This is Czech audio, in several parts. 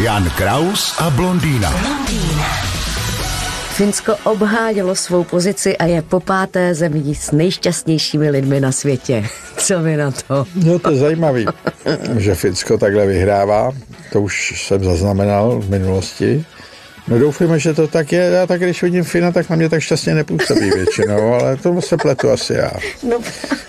Jan Kraus a Blondína. Finsko obhájilo svou pozici a je po 5. zemí s nejšťastnějšími lidmi na světě. Co vy na to? No to je zajímavý, že Finsko takhle vyhrává. To už jsem zaznamenal v minulosti. No doufujeme, že to tak je. Já tak, když vidím Fina, tak na mě tak šťastně nepůsobí většinou, ale to se pletu asi já. No.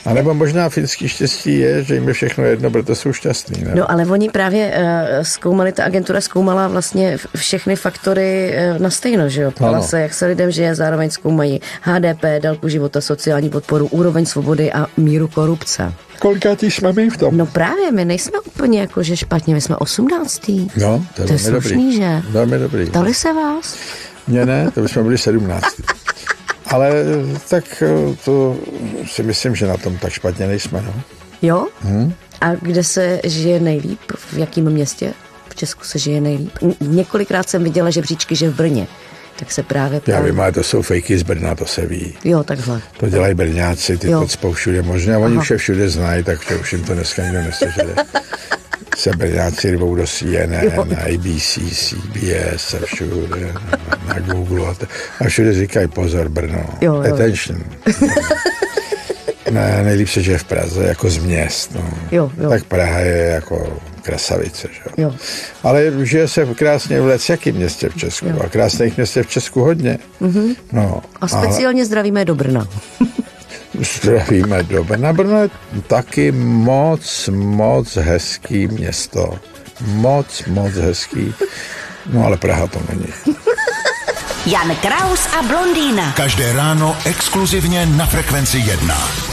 A nebo možná finský štěstí je, že jim je všechno jedno, proto jsou šťastní. Ne? No ale oni právě zkoumali, ta agentura zkoumala vlastně všechny faktory na stejno, že jo? Ptala se, jak se lidem žije, zároveň zkoumají HDP, délku života, sociální podporu, úroveň svobody a míru korupce. Kolikátí jsme my v tom? No právě, my nejsme úplně jako, že špatně, my jsme 18. No, to je slušný, že? Velmi dobrý. Ptali se vás? Mně ne, to bychom byli 17. Ale tak to si myslím, že na tom tak špatně nejsme, no. Jo? A kde se žije nejlíp? V jakém městě v Česku se žije nejlíp? Několikrát jsem viděla žebříčky, že v Brně. Tak se právě... Já vím, ale to jsou fejky z Brna, to se ví. Jo, takhle. To dělají Brňáci, ty podspou všude možná. Oni už je všude znají, takže už jim to dneska nikdo nesežede. Se Brňáci rvou do CNN, na ABC, CBS a všude, na Google. A všude říkají pozor Brno. Jo, jo. Attention. Ne, nejlíp se žije v Praze, jako z měst. No. Jo, jo. Tak Praha je jako... krasavice, že jo. Ale žije se krásně v leckém městě v Česku. Jo. A krásných městě v Česku hodně. Mm-hmm. No, a speciálně zdravíme do Brna. Zdravíme do Brna. Brno je taky moc hezký město. Moc hezký. No ale Praha to není. Jan Kraus a Blondína. Každé ráno exkluzivně na Frekvenci 1.